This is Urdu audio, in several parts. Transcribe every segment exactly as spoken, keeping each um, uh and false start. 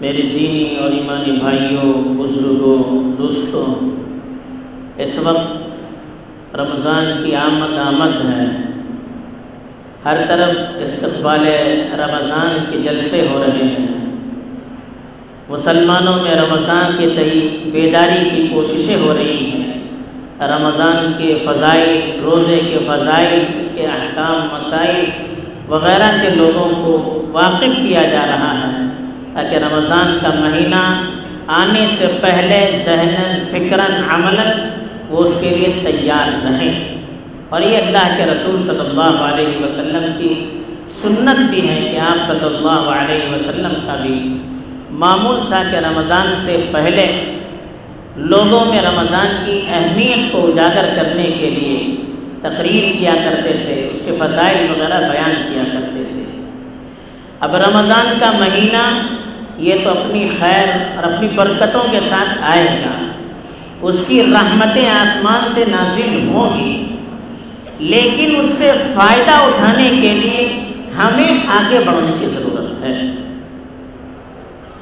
میرے دینی اور ایمانی بھائیوں، بزرگوں، دوستوں، اس وقت رمضان کی آمد آمد ہے، ہر طرف استقبال رمضان کے جلسے ہو رہے ہیں۔ مسلمانوں میں رمضان کے تئیں بیداری کی کوششیں ہو رہی ہیں، رمضان کے فضائل، روزے کے فضائل، اس کے احکام، مسائل وغیرہ سے لوگوں کو واقف کیا جا رہا ہے تاکہ رمضان کا مہینہ آنے سے پہلے ذہناً، فکراً، عملاً وہ اس کے لیے تیار رہیں۔ اور یہ اللہ کے رسول صلی اللہ علیہ وسلم کی سنت بھی ہے کہ آپ صلی اللہ علیہ وسلم کا بھی معمول تھا کہ رمضان سے پہلے لوگوں میں رمضان کی اہمیت کو اجاگر کرنے کے لیے تقریر کیا کرتے تھے، اس کے فضائل وغیرہ بیان کیا کرتے تھے۔ اب رمضان کا مہینہ یہ تو اپنی خیر اور اپنی برکتوں کے ساتھ آئے گا، اس کی رحمتیں آسمان سے نازل ہوں گی، لیکن اس سے فائدہ اٹھانے کے لیے ہمیں آگے بڑھنے کی ضرورت ہے۔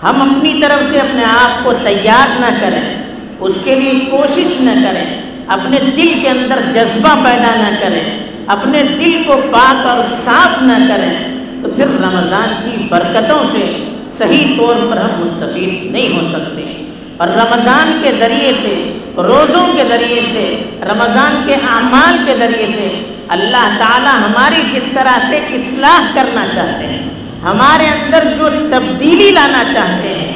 ہم اپنی طرف سے اپنے آپ کو تیار نہ کریں، اس کے لیے کوشش نہ کریں، اپنے دل کے اندر جذبہ پیدا نہ کریں، اپنے دل کو پاک اور صاف نہ کریں تو پھر رمضان کی برکتوں سے صحیح طور پر ہم مستفید نہیں ہو سکتے۔ اور رمضان کے ذریعے سے، روزوں کے ذریعے سے، رمضان کے اعمال کے ذریعے سے اللہ تعالی ہماری کس طرح سے اصلاح کرنا چاہتے ہیں، ہمارے اندر جو تبدیلی لانا چاہتے ہیں،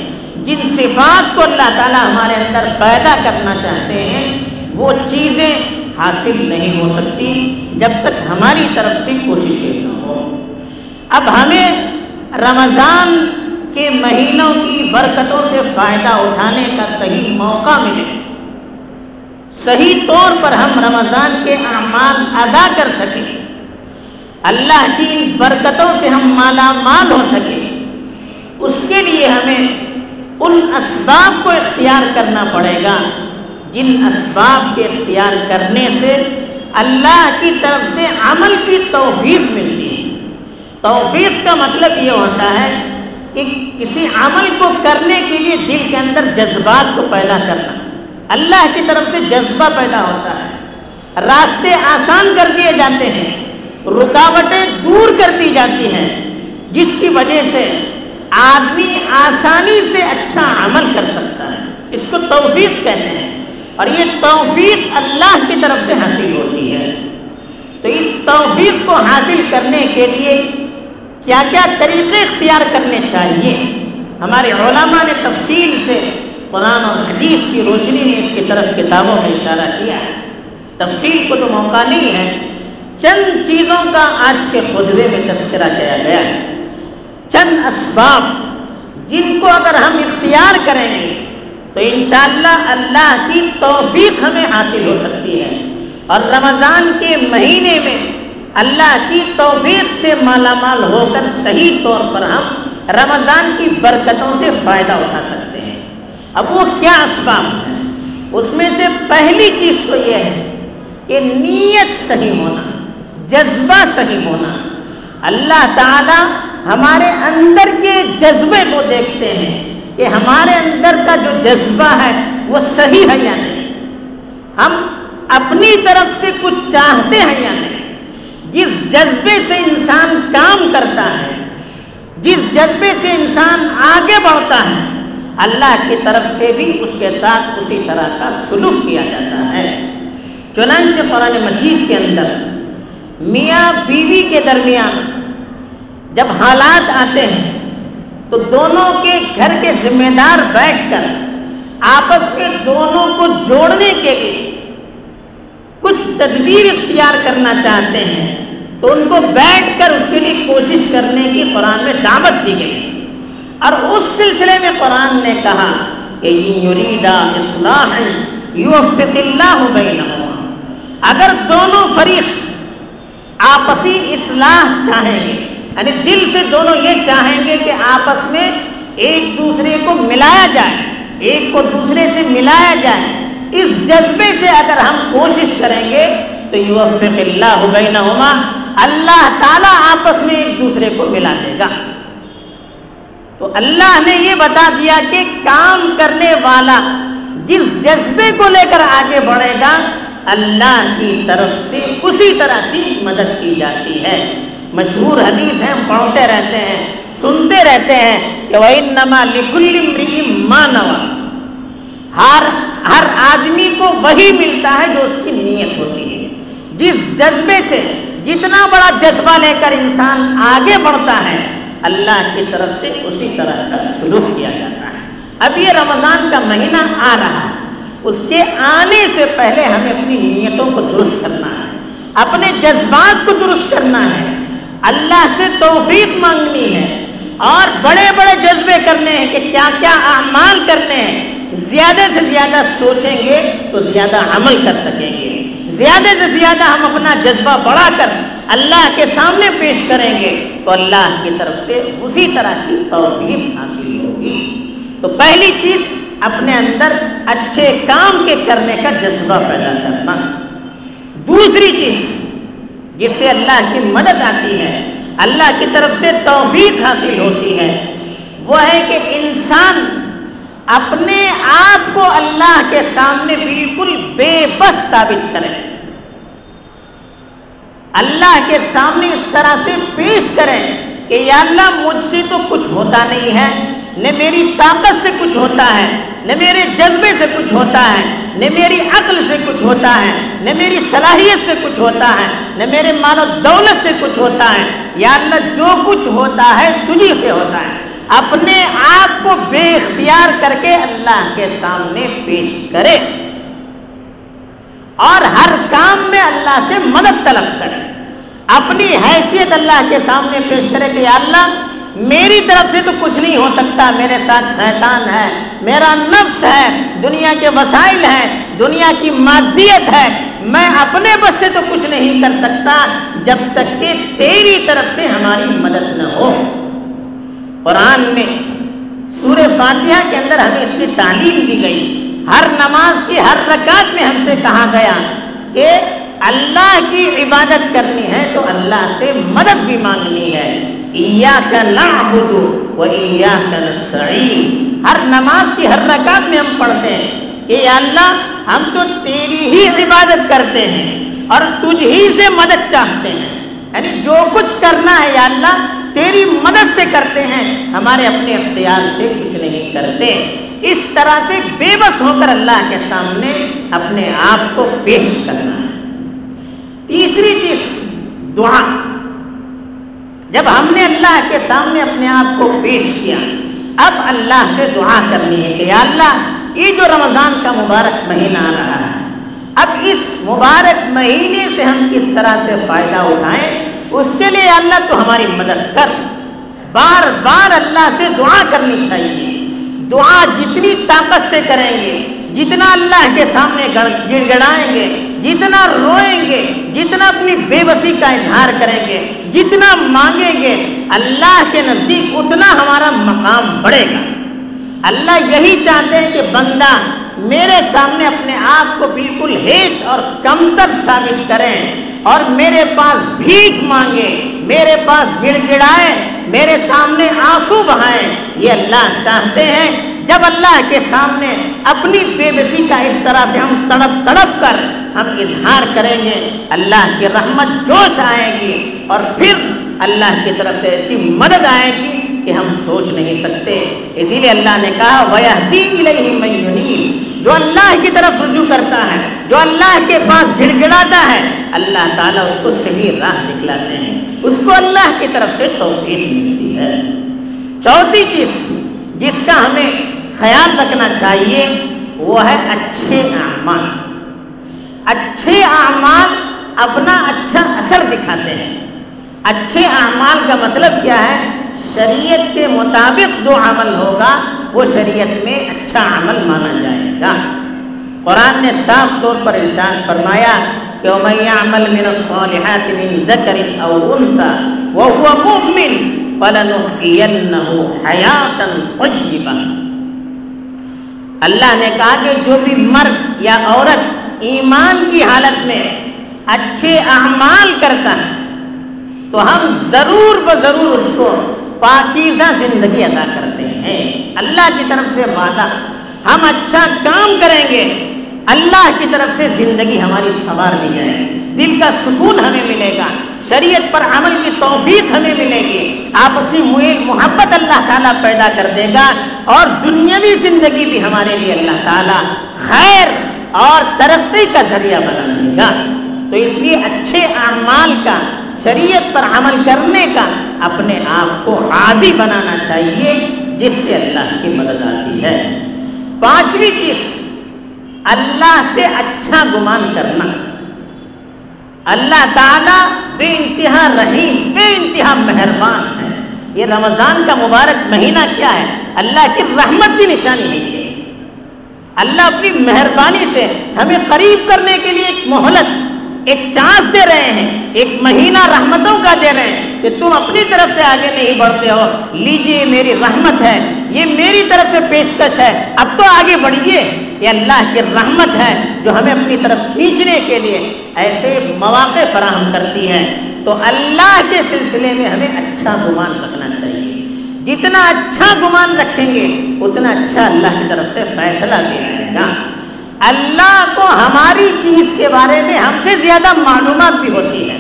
جن صفات کو اللہ تعالی ہمارے اندر پیدا کرنا چاہتے ہیں وہ چیزیں حاصل نہیں ہو سکتی جب تک ہماری طرف سے کوششیں نہ ہوں۔ اب ہمیں رمضان کے مہینوں کی برکتوں سے فائدہ اٹھانے کا صحیح موقع ملے، صحیح طور پر ہم رمضان کے اعمال ادا کر سکیں، اللہ کی برکتوں سے ہم مالا مال ہو سکیں، اس کے لیے ہمیں ان اسباب کو اختیار کرنا پڑے گا جن اسباب کے اختیار کرنے سے اللہ کی طرف سے عمل کی توفیق ملتی ہے۔ توفیق کا مطلب یہ ہوتا ہے کہ کسی عمل کو کرنے کے لیے دل کے اندر جذبات کو پیدا کرنا، اللہ کی طرف سے جذبہ پیدا ہوتا ہے، راستے آسان کر دیے جاتے ہیں، رکاوٹیں دور کر دی جاتی ہیں، جس کی وجہ سے آدمی آسانی سے اچھا عمل کر سکتا ہے، اس کو توفیق کہتے ہیں، اور یہ توفیق اللہ کی طرف سے حاصل ہوتی ہے۔ تو اس توفیق کو حاصل کرنے کے لیے کیا کیا طریقے اختیار کرنے چاہیے، ہمارے علماء نے تفصیل سے قرآن اور حدیث کی روشنی میں اس کی طرف کتابوں میں اشارہ کیا ہے، تفصیل کو تو موقع نہیں ہے، چند چیزوں کا آج کے خطبے میں تذکرہ کیا گیا ہے، چند اسباب جن کو اگر ہم اختیار کریں گے تو انشاءاللہ اللہ کی توفیق ہمیں حاصل ہو سکتی ہے اور رمضان کے مہینے میں اللہ کی توفیق سے مالا مال ہو کر صحیح طور پر ہم رمضان کی برکتوں سے فائدہ اٹھا سکتے ہیں۔ اب وہ کیا اسباب ہیں، اس میں سے پہلی چیز تو یہ ہے کہ نیت صحیح ہونا، جذبہ صحیح ہونا۔ اللہ تعالی ہمارے اندر کے جذبے کو دیکھتے ہیں کہ ہمارے اندر کا جو جذبہ ہے وہ صحیح ہے یا نہیں، ہم اپنی طرف سے کچھ چاہتے ہیں یا نہیں۔ جس جذبے سے انسان کام کرتا ہے، جس جذبے سے انسان آگے بڑھتا ہے، اللہ کی طرف سے بھی اس کے ساتھ اسی طرح کا سلوک کیا جاتا ہے۔ چنانچہ قرآن مجید کے اندر میاں بیوی کے درمیان جب حالات آتے ہیں تو دونوں کے گھر کے ذمہ دار بیٹھ کر آپس میں دونوں کو جوڑنے کے لیے کچھ تدبیر اختیار کرنا چاہتے ہیں تو ان کو بیٹھ کر اس کے لیے کوشش کرنے کی قرآن میں دعوت دی گئی، اور اس سلسلے میں قرآن نے کہا کہ اگر دونوں فریق آپسی اصلاح چاہیں گے، یعنی دل سے دونوں یہ چاہیں گے کہ آپس میں ایک دوسرے کو ملایا جائے، ایک کو دوسرے سے ملایا جائے، اس جذبے سے اگر ہم کوشش کریں گے تو یوفق اللہ بینہما، اللہ تعالیٰ آپس میں ایک دوسرے کو ملا دے گا۔ تو اللہ نے یہ بتا دیا کہ کام کرنے والا جس جذبے کو لے کر آگے بڑھے گا اللہ کی طرف سے اسی طرح سے مدد کی جاتی ہے۔ مشہور حدیث ہے، ہم پڑھتے رہتے ہیں، سنتے رہتے ہیں کہ وَإِنَّمَا لِكُلِّ امْرِئٍ مَا نَوَىٰ، ہر ہر آدمی کو وہی ملتا ہے جو اس کی نیت ہوتی ہے۔ جس جذبے سے، جتنا بڑا جذبہ لے کر انسان آگے بڑھتا ہے اللہ کی طرف سے اسی طرح کا سلوک کیا جاتا ہے۔ اب یہ رمضان کا مہینہ آ رہا ہے، اس کے آنے سے پہلے ہمیں اپنی نیتوں کو درست کرنا ہے، اپنے جذبات کو درست کرنا ہے، اللہ سے توفیق مانگنی ہے اور بڑے بڑے جذبے کرنے ہیں کہ کیا کیا اعمال کرنے ہیں۔ زیادہ سے زیادہ سوچیں گے تو زیادہ عمل کر سکیں گے، زیادہ سے زیادہ ہم اپنا جذبہ بڑھا کر اللہ کے سامنے پیش کریں گے تو اللہ کی طرف سے اسی طرح کی توفیق حاصل ہوگی۔ تو پہلی چیز اپنے اندر اچھے کام کے کرنے کا جذبہ پیدا کرنا۔ دوسری چیز جس سے اللہ کی مدد آتی ہے، اللہ کی طرف سے توفیق حاصل ہوتی ہے، وہ ہے کہ انسان اپنے آپ کو اللہ کے سامنے بالکل بے بس ثابت کرے، اللہ کے سامنے اس طرح سے پیش کریں کہ یا اللہ مجھ سے تو کچھ ہوتا نہیں ہے، نہ میری طاقت سے کچھ ہوتا ہے، نہ میرے جذبے سے کچھ ہوتا ہے، نہ میری عقل سے کچھ ہوتا ہے، نہ میری صلاحیت سے کچھ ہوتا ہے، نہ میرے مال و دولت سے کچھ ہوتا ہے، یا اللہ جو کچھ ہوتا ہے تجھی سے ہوتا ہے۔ اپنے آپ کو بے اختیار کر کے اللہ کے سامنے پیش کرے اور ہر کام میں اللہ سے مدد طلب کرے، اپنی حیثیت اللہ کے سامنے پیش کرے کہ یا اللہ میری طرف سے تو کچھ نہیں ہو سکتا، میرے ساتھ شیطان ہے، میرا نفس ہے، دنیا کے وسائل ہیں، دنیا کی مادیت ہے، میں اپنے بس سے تو کچھ نہیں کر سکتا جب تک کہ تیری طرف سے ہماری مدد نہ ہو۔ قرآن میں سورہ فاتحہ کے اندر ہمیں اس کی تعلیم دی گئی، ہر نماز کی ہر رکعت میں ہم سے کہا گیا کہ اللہ کی عبادت کرنی ہے تو اللہ سے مدد بھی مانگنی ہے، ایاک نعبد و ایاک نستعین۔ ہر نماز کی ہر رکعت میں ہم پڑھتے ہیں کہ یا اللہ ہم تو تیری ہی عبادت کرتے ہیں اور تجھ ہی سے مدد چاہتے ہیں، یعنی جو کچھ کرنا ہے یا اللہ تیری مدد سے کرتے ہیں، ہمارے اپنے اختیار سے کچھ نہیں کرتے۔ اس طرح سے بے بس ہو کر اللہ کے سامنے اپنے آپ کو پیش کرنا ہے۔ تیسری چیز دعا، جب ہم نے اللہ کے سامنے اپنے آپ کو پیش کیا اب اللہ سے دعا کرنی ہے کہ یا اللہ یہ جو رمضان کا مبارک مہینہ آ رہا ہے، اب اس مبارک مہینے سے ہم کس طرح سے فائدہ اٹھائیں، اس کے لیے اللہ تو ہماری مدد کر۔ بار بار اللہ سے دعا کرنی چاہیے، دعا جتنی طاقت سے کریں گے، جتنا اللہ کے سامنے گڑ گڑائیں گے، جتنا روئیں گے، جتنا اپنی بے بسی کا اظہار کریں گے، جتنا مانگیں گے، اللہ کے نزدیک اتنا ہمارا مقام بڑھے گا۔ اللہ یہی چاہتے ہیں کہ بندہ میرے سامنے اپنے آپ کو بالکل ہیچ اور کمتر ثابت کریں اور میرے پاس بھیک مانگے، میرے پاس گڑ گڑائے، میرے سامنے آنسو بہائیں، یہ اللہ چاہتے ہیں۔ جب اللہ کے سامنے اپنی بے بسی کا اس طرح سے ہم تڑپ تڑپ کر ہم اظہار کریں گے، اللہ کی رحمت جوش آئے گی اور پھر اللہ کی طرف سے ایسی مدد آئے گی کہ ہم سوچ نہیں سکتے۔ اسی لیے اللہ نے کہا وَيَهْدِي إِلَيْهِ مَن يُنِيبُ، جو اللہ کی طرف رجوع کرتا ہے، جو اللہ کے پاس گڑ گڑاتا ہے، اللہ تعالیٰ اس کو صحیح راہ دکھلاتے ہیں، اس کو اللہ کی طرف سے توفیق ملتی ہے۔ چوتھی چیز جس کا ہمیں خیال رکھنا چاہیے وہ ہے اچھے اعمال۔ اچھے اعمال اپنا اچھا اثر دکھاتے ہیں۔ اچھے اعمال کا مطلب کیا ہے؟ شریعت کے مطابق جو عمل ہوگا وہ شریعت میں اچھا عمل مانا جائے گا۔ قرآن نے صاف طور پر ارشاد فرمایا کہ وَمَن يَعْمَلْ مِنَ الصَّالِحَاتِ مِن ذَكَرٍ أَوْ أُنثَىٰ وَهُوَ مُؤْمِنٌ فَلَنُحْيِيَنَّهُ حَيَاةً طَيِّبَةً۔ اللہ نے کہا کہ جو بھی مرد یا عورت ایمان کی حالت میں اچھے اعمال کرتا ہے تو ہم ضرور بضرور اس کو پاکیزہ زندگی عطا کریں۔ ہے اللہ کی طرف سے وعدہ، ہم اچھا کام کریں گے اللہ کی طرف سے زندگی ہماری سنوار لی جائے گی، دل کا سکون ہمیں ملے گا، شریعت پر عمل کی توفیق ہمیں ملے گی، آپسی میل محبت اللہ تعالیٰ پیدا کر دے گا، اور دنیاوی زندگی بھی ہمارے لیے اللہ تعالیٰ خیر اور ترقی کا ذریعہ بنا دے گا۔ تو اس لیے اچھے اعمال کا، شریعت پر عمل کرنے کا اپنے آپ کو عادی بنانا چاہیے، جس سے اللہ کی مدد آتی ہے۔ پانچویں چیز، اللہ سے اچھا گمان کرنا۔ اللہ تعالیٰ بے انتہا رحیم، بے انتہا مہربان ہے۔ یہ رمضان کا مبارک مہینہ کیا ہے؟ اللہ کی رحمت کی نشانی ہے یہ۔ اللہ اپنی مہربانی سے ہمیں قریب کرنے کے لیے ایک مہلت، ایک چانس دے رہے ہیں، ایک مہینہ رحمتوں کا دے رہے ہیں کہ تم اپنی طرف سے آگے نہیں بڑھتے ہو، لیجئے میری رحمت ہے، یہ میری طرف سے پیشکش ہے، اب تو آگے بڑھیے۔ یہ اللہ کی رحمت ہے جو ہمیں اپنی طرف کھینچنے کے لیے ایسے مواقع فراہم کرتی ہے۔ تو اللہ کے سلسلے میں ہمیں اچھا گمان رکھنا چاہیے، جتنا اچھا گمان رکھیں گے اتنا اچھا اللہ کی طرف سے فیصلہ بھی آئے گا۔ اللہ کو ہماری چیز کے بارے میں ہم سے زیادہ معلومات بھی ہوتی ہے،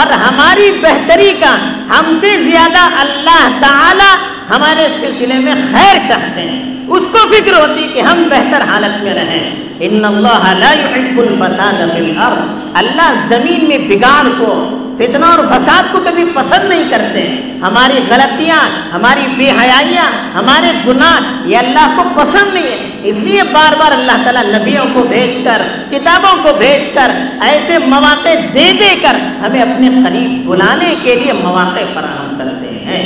اور ہماری بہتری کا ہم سے زیادہ اللہ تعالی ہمارے سلسلے میں خیر چاہتے ہیں، اس کو فکر ہوتی کہ ہم بہتر حالت میں رہیں۔ ان اللہ لا يحب الفساد فی الارض، اللہ زمین میں بگاڑ کو، فتنہ اور فساد کو کبھی پسند نہیں کرتے۔ ہماری غلطیاں، ہماری بے حیائیاں، ہمارے گناہ، یہ اللہ کو پسند نہیں ہے۔ اس لیے بار بار اللہ تعالیٰ نبیوں کو بھیج کر، کتابوں کو بھیج کر، ایسے مواقع دے دے کر ہمیں اپنے قریب بلانے کے لیے مواقع فراہم کرتے ہیں۔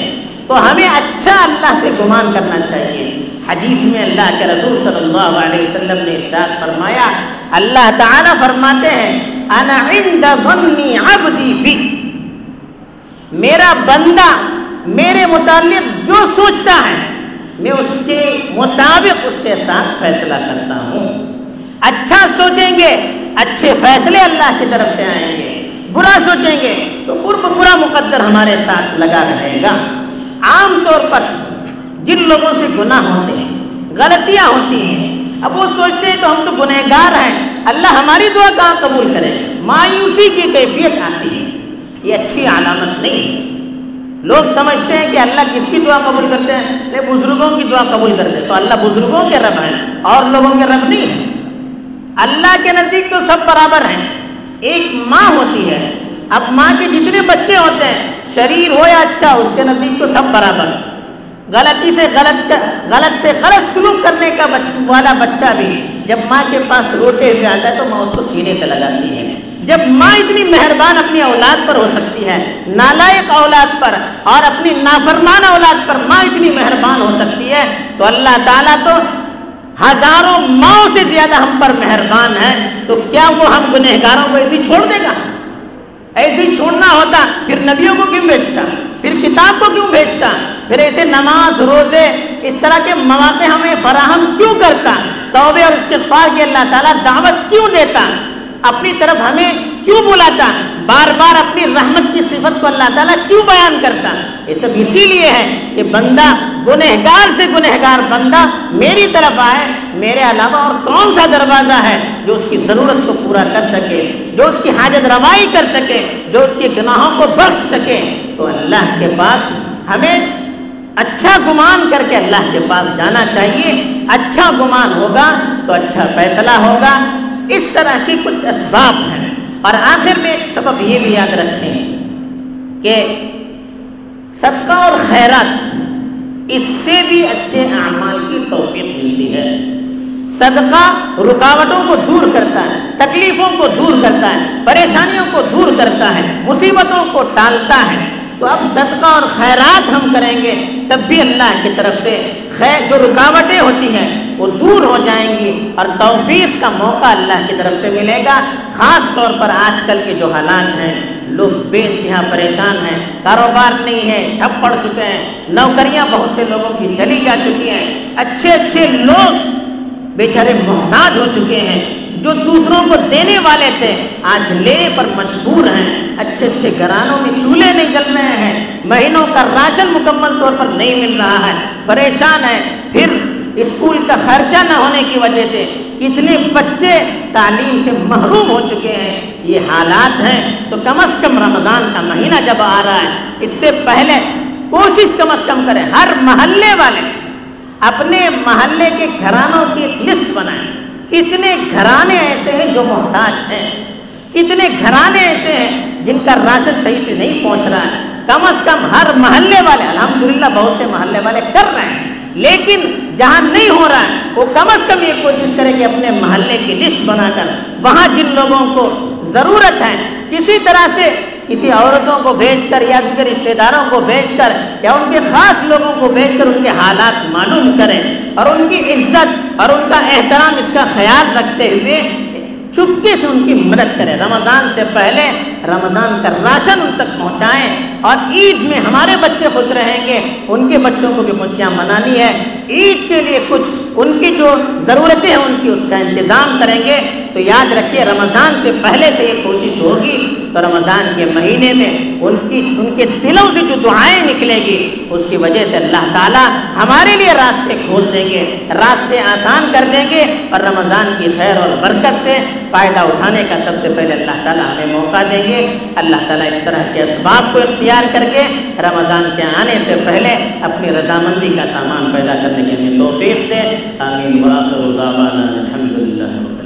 تو ہمیں اچھا اللہ سے گمان کرنا چاہیے۔ حدیث میں اللہ کے رسول صلی اللہ علیہ وسلم نے ارشاد فرمایا، اللہ تعالیٰ فرماتے ہیں، انا عند ظنی عبدی بی، میرا بندہ میرے متعلق جو سوچتا ہے میں اس کے مطابق اس کے ساتھ فیصلہ کرتا ہوں۔ اچھا سوچیں گے اچھے فیصلے اللہ کی طرف سے آئیں گے، برا سوچیں گے تو برا مقدر ہمارے ساتھ لگا رہے گا۔ عام طور پر جن لوگوں سے گناہ ہوتے ہیں، غلطیاں ہوتی ہیں، اب وہ سوچتے ہیں تو ہم تو گنہگار ہیں، اللہ ہماری دعا کہاں قبول کرے، مایوسی کی کیفیت آتی ہے۔ یہ اچھی علامت نہیں ہے۔ لوگ سمجھتے ہیں کہ اللہ کس کی دعا قبول کرتے ہیں، نہیں بزرگوں کی دعا قبول کرتے ہیں، تو اللہ بزرگوں کے رب ہیں اور لوگوں کے رب نہیں ہے۔ اللہ کے نزدیک تو سب برابر ہیں۔ ایک ماں ہوتی ہے، اب ماں کے جتنے بچے ہوتے ہیں، شریر ہو یا اچھا، اس کے نزدیک تو سب برابر ہیں۔ غلطی سے غلط غلط سے غلط سلوک کرنے کا والا بچہ بھی جب ماں کے پاس روتے ہوئے آتا ہے تو ماں اس کو سینے سے لگاتی ہے۔ جب ماں اتنی مہربان اپنی اولاد پر ہو سکتی ہے، نالائق اولاد پر اور اپنی نافرمان اولاد پر ماں اتنی مہربان ہو سکتی ہے، تو اللہ تعالیٰ تو ہزاروں ماؤں سے زیادہ ہم پر مہربان ہے۔ تو کیا وہ ہم گنہگاروں کو ایسے چھوڑ دے گا؟ ایسے ہی چھوڑنا ہوتا پھر نبیوں کو کیوں بھیجتا، پھر کتاب کو کیوں بھیجتا، پھر ایسے نماز روزے اس طرح کے مواقع ہمیں فراہم کیوں کرتا، توبہ اور استغفار کی اللہ تعالیٰ دعوت کیوں دیتا، اپنی طرف ہمیں کیوں بلاتا، بار بار اپنی رحمت کی صفت کو اللہ تعالیٰ کیوں بیان کرتا؟ یہ سب اسی لیے ہے کہ بندہ، گنہگار سے گنہگار بندہ میری طرف آئے، میرے علاوہ اور کون سا دروازہ ہے جو اس کی ضرورت کو پورا کر سکے، جو اس کی حاجت روائی کر سکے، جو اس کے گناہوں کو بخش سکے۔ تو اللہ کے پاس ہمیں اچھا گمان کر کے اللہ کے پاس جانا چاہیے۔ اچھا گمان ہوگا تو اچھا فیصلہ ہوگا۔ اس طرح کے کچھ اسباب ہیں۔ اور آخر میں ایک سبب یہ بھی یاد رکھیں کہ صدقہ اور خیرات، اس سے بھی اچھے اعمال کی توفیق ملتی ہے۔ صدقہ رکاوٹوں کو دور کرتا ہے، تکلیفوں کو دور کرتا ہے، پریشانیوں کو دور کرتا ہے، مصیبتوں کو ٹالتا ہے۔ تو اب صدقہ اور خیرات ہم کریں گے تب بھی اللہ کی طرف سے خیر، جو رکاوٹیں ہوتی ہیں وہ دور ہو جائیں گی، اور توفیق کا موقع اللہ کی طرف سے ملے گا۔ خاص طور پر آج کل کے جو حالات ہیں، لوگ بے انتہا پریشان ہیں، کاروبار نہیں ہے، ٹھپ پڑ چکے ہیں، نوکریاں بہت سے لوگوں کی چلی جا چکی ہیں، اچھے اچھے لوگ بیچارے محتاج ہو چکے ہیں۔ جو دوسروں کو دینے والے تھے آج لینے پر مجبور ہیں. اچھے اچھے گھرانوں میں چولہے نہیں جل رہے ہیں, مہینوں کا راشن مکمل طور پر نہیں مل رہا ہے, پریشان ہیں. پھر اسکول کا خرچہ نہ ہونے کی وجہ سے کتنے بچے تعلیم سے محروم ہو چکے ہیں. یہ حالات ہیں تو کم از کم رمضان کا مہینہ جب آ رہا ہے اس سے پہلے کوشش کم از کم کریں. ہر محلے والے اپنے محلے کے گھرانوں کی لسٹ بنائیں. کتنے گھرانے ایسے ہیں جو محتاج ہیں, کتنے گھرانے ایسے ہیں جن کا راشن صحیح سے نہیں پہنچ رہا ہے. کم از کم ہر محلے والے, الحمدللہ بہت سے محلے والے کر رہے ہیں, لیکن جہاں نہیں ہو رہا ہے وہ کم از کم یہ کوشش کریں کہ اپنے محلے کی لسٹ بنا کر وہاں جن لوگوں کو ضرورت ہے کسی طرح سے کسی عورتوں کو بھیج کر یا ان کے رشتہ داروں کو بھیج کر یا ان کے خاص لوگوں کو بھیج کر ان کے حالات معلوم کریں اور ان کی عزت اور ان کا احترام اس کا خیال رکھتے ہوئے چپکے سے ان کی مدد کریں. رمضان سے پہلے رمضان کا راشن ان تک پہنچائیں اور عید میں ہمارے بچے خوش رہیں گے, ان کے بچوں کو بھی خوشیاں منانی ہے. عید کے لیے کچھ ان کی جو ضرورتیں ہیں ان کی اس کا انتظام کریں گے. تو یاد رکھیے رمضان سے پہلے سے یہ کوشش ہوگی تو رمضان کے مہینے میں ان کی ان کے دلوں سے جو دعائیں نکلے گی اس کی وجہ سے اللہ تعالیٰ ہمارے لیے راستے کھول دیں گے, راستے آسان کر دیں گے اور رمضان کی خیر اور برکت سے فائدہ اٹھانے کا سب سے پہلے اللہ تعالیٰ ہمیں موقع دیں گے. اللہ تعالیٰ اس طرح کے اسباب کو اختیار کر کے رمضان کے آنے سے پہلے اپنی رضامندی کا سامان پیدا کرنے کے لیے توفیق دے. آمین.